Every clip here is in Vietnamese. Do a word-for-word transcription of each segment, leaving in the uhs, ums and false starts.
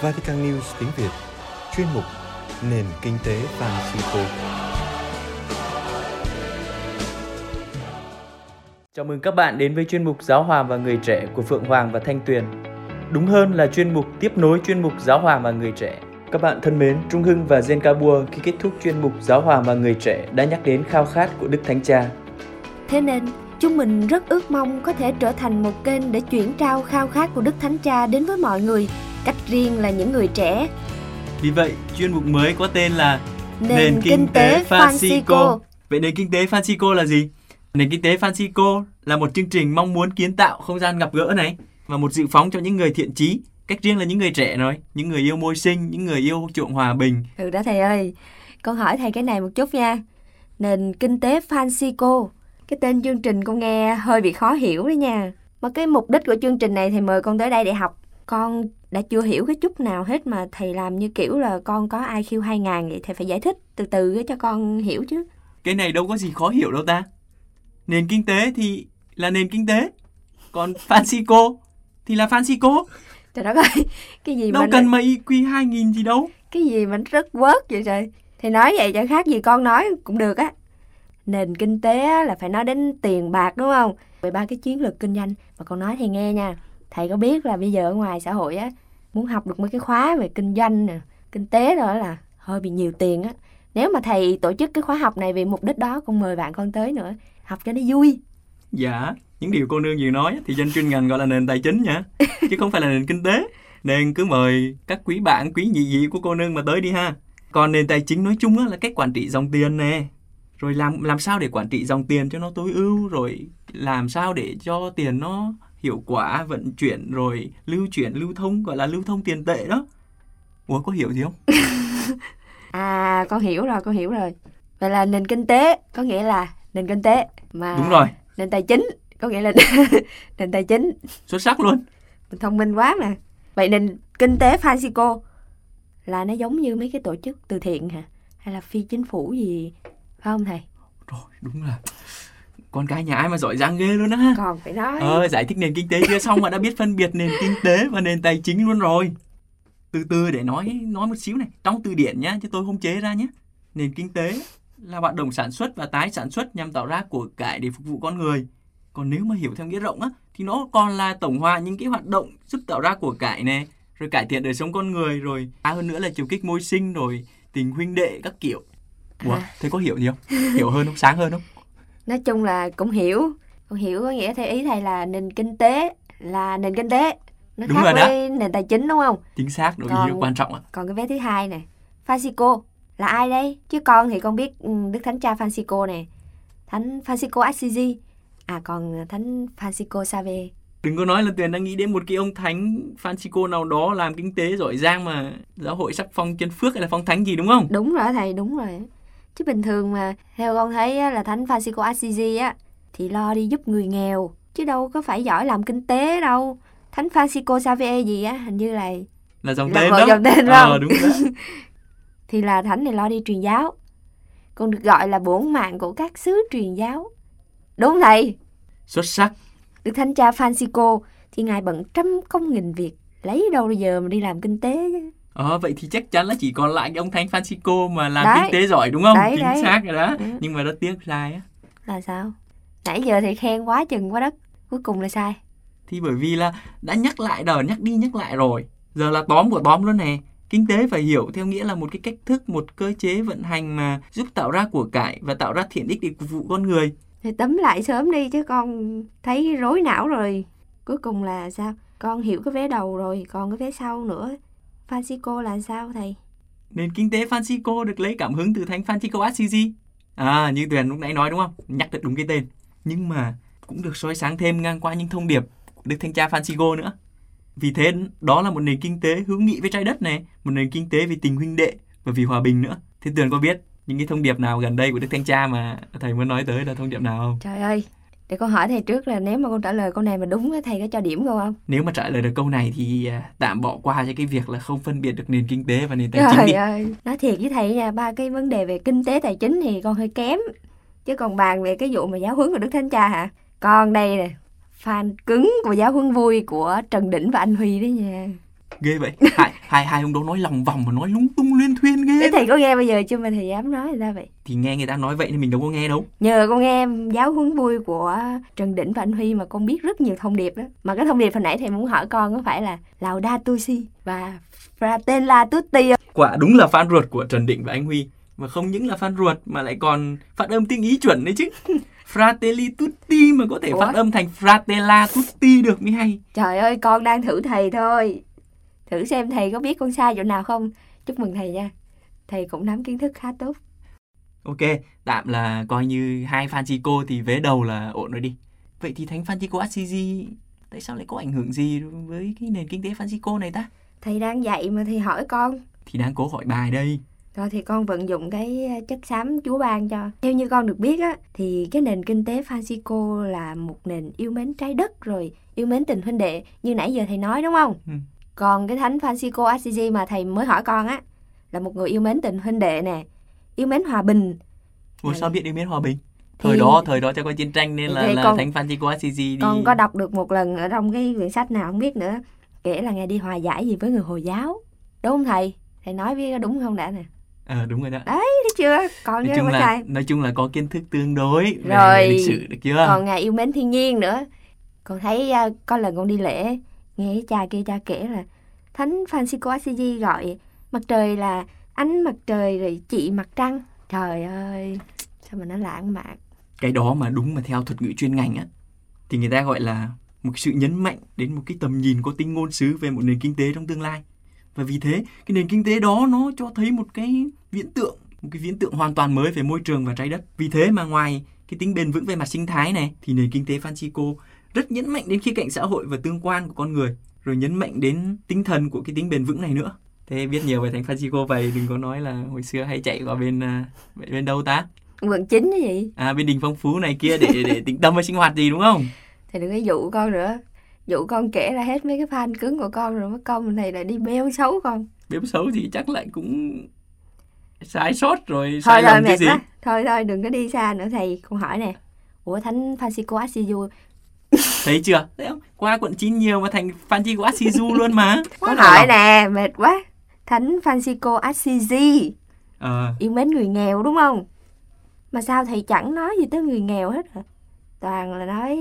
Vatican News tiếng Việt, chuyên mục Nền Kinh tế Francisco. Chào mừng các bạn đến với chuyên mục Giáo Hoàng và Người Trẻ của Phượng Hoàng và Thanh Tuyền. Đúng hơn là chuyên mục tiếp nối chuyên mục Giáo Hoàng và Người Trẻ. Các bạn thân mến, Trung Hưng và Zenkabua khi kết thúc chuyên mục Giáo Hoàng và Người Trẻ đã nhắc đến khao khát của Đức Thánh Cha. Thế nên, chúng mình rất ước mong có thể trở thành một kênh để chuyển trao khao khát của Đức Thánh Cha đến với mọi người, cách riêng là những người trẻ. Vì vậy, chuyên mục mới có tên là Nền, Nền Kinh, Kinh tế Francisco. Vậy Nền Kinh tế Francisco là gì? Nền Kinh tế Francisco là một chương trình mong muốn kiến tạo không gian gặp gỡ này và một dự phóng cho những người thiện chí, cách riêng là những người trẻ nói, những người yêu môi sinh, những người yêu chuộng hòa bình. Ừ đó thầy ơi, con hỏi thầy cái này một chút nha. Nền Kinh tế Francisco, cái tên chương trình con nghe hơi bị khó hiểu đấy nha. Mà cái mục đích của chương trình này thì mời con tới đây để học. Con đã chưa hiểu cái chút nào hết mà thầy làm như kiểu là con có I Q hai nghìn vậy, thầy phải giải thích từ từ cho con hiểu chứ. Cái này đâu có gì khó hiểu đâu ta. Nền kinh tế thì là nền kinh tế, còn Francisco thì là Francisco. Trời đất ơi, cái gì đâu mà... Đâu cần mà I Q hai nghìn gì đâu. Cái gì mà rất quớt vậy trời. Thầy nói vậy chẳng khác gì con nói cũng được á. Nền kinh tế là phải nói đến tiền bạc đúng không? Về ba cái chiến lược kinh doanh mà con nói thầy nghe nha. Thầy có biết là bây giờ ở ngoài xã hội á, muốn học được mấy cái khóa về kinh doanh nè, kinh tế rồi là hơi bị nhiều tiền á. Nếu mà thầy tổ chức cái khóa học này vì mục đích đó, con mời bạn con tới nữa, học cho nó vui. Dạ, những điều cô nương vừa nói thì danh chuyên ngành gọi là nền tài chính nha, chứ không phải là nền kinh tế. Nên cứ mời các quý bạn, quý nhị dị của cô nương mà tới đi ha. Còn nền tài chính nói chung á, là cách quản trị dòng tiền nè. Rồi làm làm sao để quản trị dòng tiền cho nó tối ưu, rồi làm sao để cho tiền nó hiệu quả vận chuyển, rồi lưu chuyển, lưu thông, gọi là lưu thông tiền tệ đó. Ủa, có hiểu gì không? À, con hiểu rồi, con hiểu rồi. Vậy là nền kinh tế có nghĩa là nền kinh tế mà. Đúng rồi. Nền tài chính có nghĩa là nền tài chính. Xuất sắc luôn. Mình thông minh quá mà. Vậy nền kinh tế Francisco là nó giống như mấy cái tổ chức từ thiện hả? Hay là phi chính phủ gì phải không thầy? Rồi, đúng là con cái nhà ai mà giỏi giang ghê luôn á. Còn phải nói. Ờ, giải thích nền kinh tế kia xong mà đã biết phân biệt nền kinh tế và nền tài chính luôn rồi. Từ từ để nói nói một xíu này. Trong từ điển nhá, chứ tôi không chế ra nhé. Nền kinh tế là hoạt động sản xuất và tái sản xuất nhằm tạo ra của cải để phục vụ con người. Còn nếu mà hiểu theo nghĩa rộng á, thì nó còn là tổng hòa những cái hoạt động giúp tạo ra của cải nè, rồi cải thiện đời sống con người, rồi à, hơn nữa là chiều kích môi sinh, rồi tình huynh đệ các kiểu. Ủa, à. Thế có hiểu gì không? Hiểu hơn không? Sáng hơn không? Nói chung là cũng hiểu. Cũng hiểu có nghĩa theo ý thầy là nền kinh tế là nền kinh tế. Nó đúng khác với nền tài chính đúng không? Chính xác, nội dung quan trọng ạ. Còn cái vế thứ hai này, Francisco là ai đây? Chứ con thì con biết Đức Thánh Cha Francisco này, Thánh Francisco Assisi, à còn Thánh Francisco Xavier. Đừng có nói là Tuyền đang nghĩ đến một cái ông Thánh Francisco nào đó làm kinh tế giỏi giang mà giáo hội sắp phong chân phước hay là phong thánh gì đúng không? Đúng rồi thầy, đúng rồi. Chứ bình thường mà theo con thấy là Thánh Francisco Assisi á thì lo đi giúp người nghèo, chứ đâu có phải giỏi làm kinh tế đâu. Thánh Francisco Xavier gì á, hình như là... Là dòng tên đó. Dòng tên đó. Ờ, đúng đó. Thì là thánh này lo đi truyền giáo, còn được gọi là bổn mạng của các sứ truyền giáo. Đúng không thầy? Xuất sắc. Đức Thánh Cha Francisco thì ngài bận trăm công nghìn việc, lấy đâu bây giờ mà đi làm kinh tế chứ. Ờ, vậy thì chắc chắn là chỉ còn lại cái ông Thánh Francisco mà làm đấy, kinh tế giỏi đúng không? Đấy, chính đấy. Xác rồi đó. Đấy. Nhưng mà rất tiếc sai á. Là sao? Nãy giờ thì khen quá chừng quá đất, cuối cùng là sai. Thì bởi vì là đã nhắc lại đờ, nhắc đi nhắc lại rồi. Giờ là tóm của tóm luôn nè. Kinh tế phải hiểu theo nghĩa là một cái cách thức, một cơ chế vận hành mà giúp tạo ra của cải và tạo ra thiện ích để phục vụ con người. Thì tóm lại sớm đi chứ con thấy rối não rồi. Cuối cùng là sao? Con hiểu cái vế đầu rồi, còn cái vế sau nữa. Francisco là sao thầy? Nền kinh tế Francisco được lấy cảm hứng từ Thánh Francisco Assisi. À, như Tuyền lúc nãy nói đúng không? Nhắc được đúng cái tên. Nhưng mà cũng được soi sáng thêm ngang qua những thông điệp của Đức Thánh Cha Francisco nữa. Vì thế, đó là một nền kinh tế hữu nghị với trái đất này, một nền kinh tế vì tình huynh đệ và vì hòa bình nữa. Thế Tuyền có biết những cái thông điệp nào gần đây của Đức Thánh Cha mà thầy muốn nói tới là thông điệp nào không? Trời ơi, để con hỏi thầy trước là nếu mà con trả lời câu này mà đúng thầy có cho điểm không không? Nếu mà trả lời được câu này thì tạm bỏ qua cho cái việc là không phân biệt được nền kinh tế và nền tài chính đi. Trời ơi, nói thiệt với thầy nha, ba cái vấn đề về kinh tế tài chính thì con hơi kém. Chứ còn bàn về cái vụ mà giáo huấn của Đức Thánh Cha hả? Con đây nè, fan cứng của giáo huấn vui của Trần Đỉnh và anh Huy đấy nha. Ghê vậy. Hai, hai, hai ông đó nói lòng vòng mà nói lung tung luyên thuyên ghê. Thế thầy có nghe bây giờ chứ mà thầy dám nói người ta vậy. Thì nghe người ta nói vậy nên mình đâu có nghe đâu. Nhờ con nghe giáo huấn vui của Trần Đỉnh và anh Huy mà con biết rất nhiều thông điệp đó. Mà cái thông điệp hồi nãy thầy muốn hỏi con có phải là Laudato Si và Fratella Tutti không? Quả đúng là fan ruột của Trần Đỉnh và anh Huy. Mà không những là fan ruột mà lại còn phát âm tiếng Ý chuẩn đấy chứ. Fratelli Tutti mà có thể Ủa? Phát âm thành Fratella Tutti được mới hay. Trời ơi, con đang thử thầy thôi. Thử xem thầy có biết con sai chỗ nào không. Chúc mừng thầy nha. Thầy cũng nắm kiến thức khá tốt. Ok, tạm là coi như hai Francisco thì vế đầu là ổn rồi đi. Vậy thì Thánh Francisco Assisi tại sao lại có ảnh hưởng gì với cái nền kinh tế Francisco này ta? Thầy đang dạy mà thầy hỏi con. Thì đang cố hỏi bài đây. Rồi thì con vận dụng cái chất xám Chúa ban cho. Theo như con được biết á, thì cái nền kinh tế Francisco là một nền yêu mến trái đất rồi yêu mến tình huynh đệ như nãy giờ thầy nói đúng không? Ừ. Còn cái Thánh Francisco Assisi mà thầy mới hỏi con á là một người yêu mến tình huynh đệ nè, yêu mến hòa bình. Ủa sao biết yêu mến hòa bình? Thời thì... đó thời đó cho có chiến tranh nên là, là con, Thánh Francisco Assisi đi... Con có đọc được một lần ở trong cái quyển sách nào không biết nữa, kể là ngài đi hòa giải gì với người Hồi giáo. Đúng không thầy? Thầy nói với đúng không đã nè? Ờ à, đúng rồi đó. Đấy, thấy chưa? Còn nói chung là thầy. Nói chung là có kiến thức tương đối về rồi, lịch sử được chưa? Còn ngài yêu mến thiên nhiên nữa. Con thấy có lần con đi lễ nghe cha kia cha kể là Thánh Francisco Assisi gọi mặt trời là ánh mặt trời rồi chị mặt trăng. Trời ơi, sao mà nó lãng mạn. Cái đó mà đúng mà theo thuật ngữ chuyên ngành á thì người ta gọi là một sự nhấn mạnh đến một cái tầm nhìn có tính ngôn sứ về một nền kinh tế trong tương lai. Và vì thế cái nền kinh tế đó nó cho thấy một cái viễn tượng, một cái viễn tượng hoàn toàn mới về môi trường và trái đất. Vì thế mà ngoài cái tính bền vững về mặt sinh thái này thì nền kinh tế Francisco rất nhấn mạnh đến khía cạnh xã hội và tương quan của con người, rồi nhấn mạnh đến tinh thần của cái tính bền vững này nữa. Thế biết nhiều về Thánh Francisco vậy, đừng có nói là hồi xưa hay chạy vào bên bên đâu ta? Quận chín cái gì? À, bên Đình Phong Phú này kia để để tĩnh tâm và sinh hoạt gì đúng không? Thầy đừng có dụ con nữa. Dụ con kể là hết mấy cái fan cứng của con rồi, mất công này lại đi bêu xấu con. Bêu xấu thì chắc lại cũng sai sót rồi, sai lầm cái gì. Đó. Thôi thôi đừng có đi xa nữa thầy, con hỏi nè. Ủa Thánh Francisco Assisi thấy chưa? Thấy không? Qua quận chín nhiều mà thành Francisco Assisi luôn mà. Con hỏi nè, mệt quá. Thánh Francisco Assisi à, yêu mến người nghèo đúng không? Mà sao thầy chẳng nói gì tới người nghèo hết hả? Toàn là nói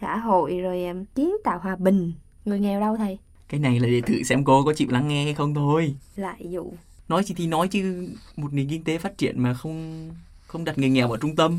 xã hội rồi kiến tạo hòa bình. Người nghèo đâu thầy? Cái này là để thử xem cô có chịu lắng nghe hay không thôi. Lại dụ. Nói gì thì nói chứ một nền kinh tế phát triển mà không không đặt người nghèo vào trung tâm,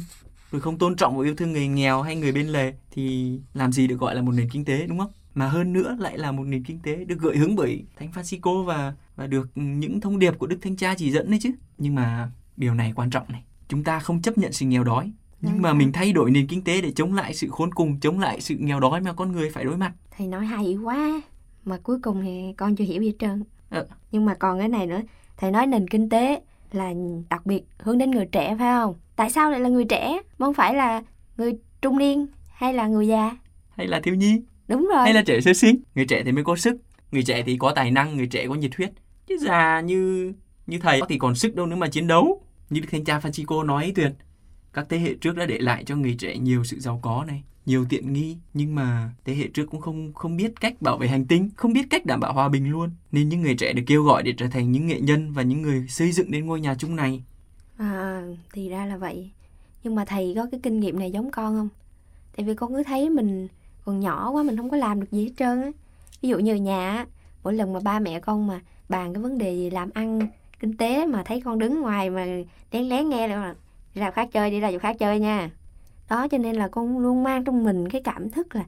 rồi không tôn trọng và yêu thương người nghèo hay người bên lề thì làm gì được gọi là một nền kinh tế đúng không? Mà hơn nữa lại là một nền kinh tế được gợi hứng bởi Thánh Francisco và và được những thông điệp của Đức Thánh Cha chỉ dẫn đấy chứ. Nhưng mà điều này quan trọng này, chúng ta không chấp nhận sự nghèo đói. Nhưng mà mình thay đổi nền kinh tế để chống lại sự khốn cùng, chống lại sự nghèo đói mà con người phải đối mặt. Thầy nói hay quá, mà cuối cùng thì con chưa hiểu gì hết trơn. Ừ. Nhưng mà còn cái này nữa, thầy nói nền kinh tế là đặc biệt hướng đến người trẻ phải không? Tại sao lại là người trẻ, mà không phải là người trung niên hay là người già? Hay là thiếu nhi? Đúng rồi. Hay là trẻ sơ sinh? Người trẻ thì mới có sức, người trẻ thì có tài năng, người trẻ có nhiệt huyết. Chứ già như như thầy thì còn sức đâu nữa mà chiến đấu. Như Đức Thánh Cha Francisco nói tuyệt. Các thế hệ trước đã để lại cho người trẻ nhiều sự giàu có này, nhiều tiện nghi. Nhưng mà thế hệ trước cũng không, không biết cách bảo vệ hành tinh, không biết cách đảm bảo hòa bình luôn. Nên những người trẻ được kêu gọi để trở thành những nghệ nhân và những người xây dựng đến ngôi nhà chung này. À, thì ra là vậy. Nhưng mà thầy có cái kinh nghiệm này giống con không? Tại vì con cứ thấy mình còn nhỏ quá, mình không có làm được gì hết trơn á. Ví dụ như ở nhà, mỗi lần mà ba mẹ con mà bàn cái vấn đề gì làm ăn, kinh tế mà thấy con đứng ngoài mà lén lén nghe là đi làm khác chơi, đi làm chỗ khác chơi nha. Đó cho nên là con luôn mang trong mình cái cảm thức là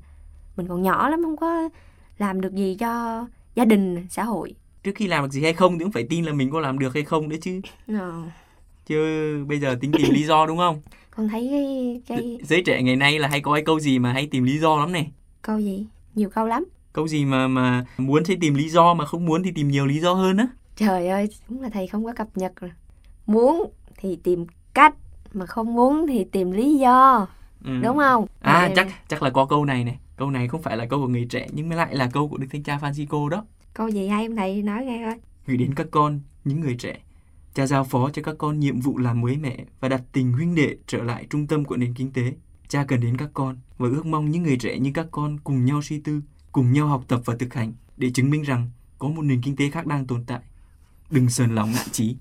mình còn nhỏ lắm, không có làm được gì cho gia đình, xã hội. Trước khi làm được gì hay không thì cũng phải tin là mình có làm được hay không đấy chứ. No. Chứ bây giờ tính tìm lý do đúng không? Con thấy cái... cái... giới trẻ ngày nay là hay có cái câu gì mà hay tìm lý do lắm này. Câu gì? Nhiều câu lắm. Câu gì mà, mà muốn thì tìm lý do, mà không muốn thì tìm nhiều lý do hơn á. Trời ơi, đúng là thầy không có cập nhật rồi. Muốn thì tìm cách, mà không muốn thì tìm lý do. Ừ. Đúng không? À thầy... chắc chắc là có câu này này. Câu này không phải là câu của người trẻ, nhưng mới lại là câu của Đức Thánh Cha Francisco đó. Câu gì hay không thầy? Nói nghe coi. Gửi đến các con, những người trẻ, Cha giao phó cho các con nhiệm vụ làm mới mẻ và đặt tình huynh đệ trở lại trung tâm của nền kinh tế. Cha cần đến các con và ước mong những người trẻ như các con cùng nhau suy tư, cùng nhau học tập và thực hành để chứng minh rằng có một nền kinh tế khác đang tồn tại. Đừng sờn lòng nản chí.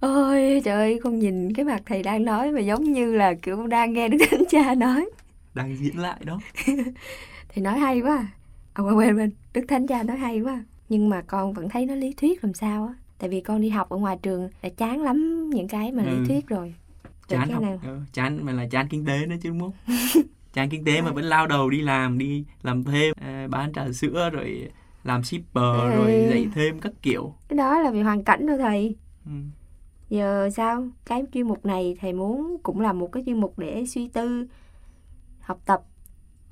Ôi trời ơi, con nhìn cái mặt thầy đang nói mà giống như là kiểu đang nghe Đức Thánh Cha nói. Đang diễn lại đó. Thầy nói hay quá. À quên quên quên, Đức Thánh Cha nói hay quá. Nhưng mà con vẫn thấy nó lý thuyết làm sao á. Tại vì con đi học ở ngoài trường đã chán lắm những cái mà ừ. lý thuyết rồi. Từ chán học, ừ, chán mà là chán kinh tế nữa chứ đúng không? Chán kinh tế mà vẫn lao đầu đi làm, đi làm thêm, à, bán trà sữa rồi làm shipper ừ. rồi dạy thêm các kiểu. Cái đó là vì hoàn cảnh thôi thầy. Ừ. Giờ sao? Cái chuyên mục này thầy muốn cũng là một cái chuyên mục để suy tư, học tập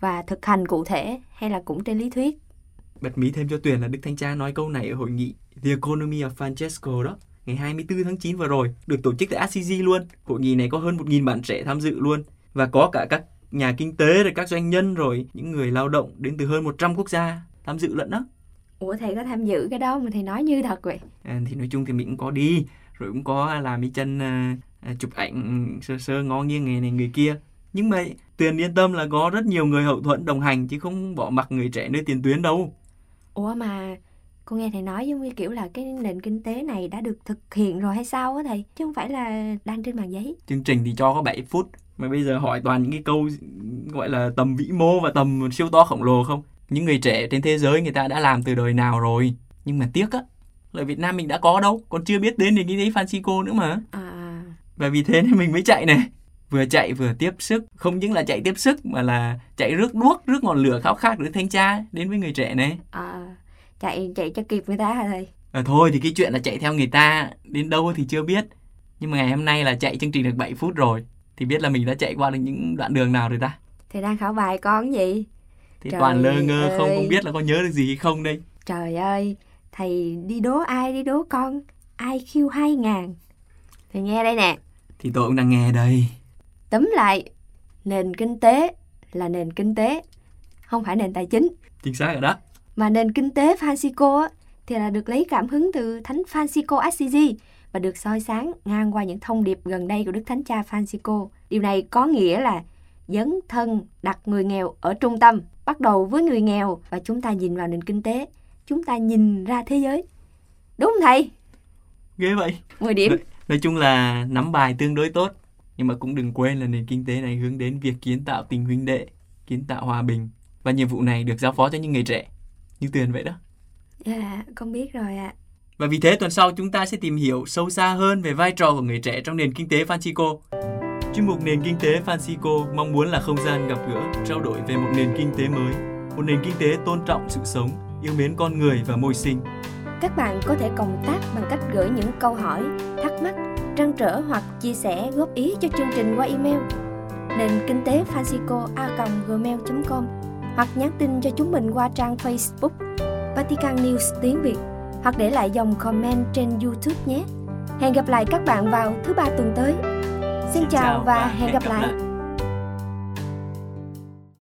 và thực hành cụ thể hay là cũng trên lý thuyết? Bật mí thêm cho Tuyền là Đức Thánh Cha nói câu này ở hội nghị The Economy of Francesco đó, ngày hai mươi tư tháng chín vừa rồi, được tổ chức tại Assisi luôn. Hội nghị này có hơn một nghìn bạn trẻ tham dự luôn. Và có cả các nhà kinh tế, rồi các doanh nhân, rồi những người lao động đến từ hơn một trăm quốc gia tham dự lẫn đó. Ủa thầy có tham dự cái đó mà thầy nói như thật vậy? À, thì nói chung thì mình cũng có đi, rồi cũng có làm cái chân à, chụp ảnh sơ sơ ngó nghiêng người này người kia. Nhưng mà Tuyền yên tâm là có rất nhiều người hậu thuẫn đồng hành chứ không bỏ mặc người trẻ nơi tiền tuyến đâu. Ủa mà con nghe thầy nói giống như kiểu là cái nền kinh tế này đã được thực hiện rồi hay sao á thầy? Chứ không phải là đang trên bàn giấy. Chương trình thì cho có bảy phút mà bây giờ hỏi toàn những cái câu gọi là tầm vĩ mô và tầm siêu to khổng lồ không? Những người trẻ trên thế giới người ta đã làm từ đời nào rồi. Nhưng mà tiếc á, là Việt Nam mình đã có đâu, còn chưa biết đến nền kinh tế Francisco nữa mà. À. Và vì thế nên mình mới chạy này. Vừa chạy vừa tiếp sức, không những là chạy tiếp sức mà là chạy rước đuốc, rước ngọn lửa khao khát Đức Thánh Cha đến với người trẻ này. À, chạy chạy cho kịp người ta hả thầy? À, thôi thì cái chuyện là chạy theo người ta đến đâu thì chưa biết. Nhưng mà ngày hôm nay là chạy chương trình được bảy phút rồi, thì biết là mình đã chạy qua được những đoạn đường nào rồi ta. Thầy đang khảo bài con gì? Thì trời toàn lơ ngơ ơi. không không biết là con nhớ được gì hay không đây. Trời ơi, thầy đi đố ai đi đố con? i kiu hai ngàn. Thầy nghe đây nè. Thì tôi cũng đang nghe đây. Tóm lại, nền kinh tế là nền kinh tế, không phải nền tài chính. Chính xác rồi đó. Mà nền kinh tế Francisco thì là được lấy cảm hứng từ Thánh Francisco Assisi và được soi sáng ngang qua những thông điệp gần đây của Đức Thánh Cha Francisco. Điều này có nghĩa là dấn thân đặt người nghèo ở trung tâm, bắt đầu với người nghèo và chúng ta nhìn vào nền kinh tế, chúng ta nhìn ra thế giới. Đúng không thầy? Ghê vậy. mười điểm. Nói, nói chung là nắm bài tương đối tốt. Nhưng mà cũng đừng quên là nền kinh tế này hướng đến việc kiến tạo tình huynh đệ, kiến tạo hòa bình. Và nhiệm vụ này được giao phó cho những người trẻ, như Tuyền vậy đó. Dạ, yeah, con biết rồi ạ. À. Và vì thế tuần sau chúng ta sẽ tìm hiểu sâu xa hơn về vai trò của người trẻ trong nền kinh tế Francisco. Chuyên mục nền kinh tế Francisco mong muốn là không gian gặp gỡ, trao đổi về một nền kinh tế mới. Một nền kinh tế tôn trọng sự sống, yêu mến con người và môi sinh. Các bạn có thể cộng tác bằng cách gửi những câu hỏi, thắc mắc, trăn trở hoặc chia sẻ góp ý cho chương trình qua email nền kinh tế francisco a còng gmail chấm com hoặc nhắn tin cho chúng mình qua trang Facebook Vatican News tiếng Việt hoặc để lại dòng comment trên YouTube nhé. Hẹn gặp lại các bạn vào thứ ba tuần tới. Xin, Xin chào, chào và hẹn gặp, gặp lại. lại.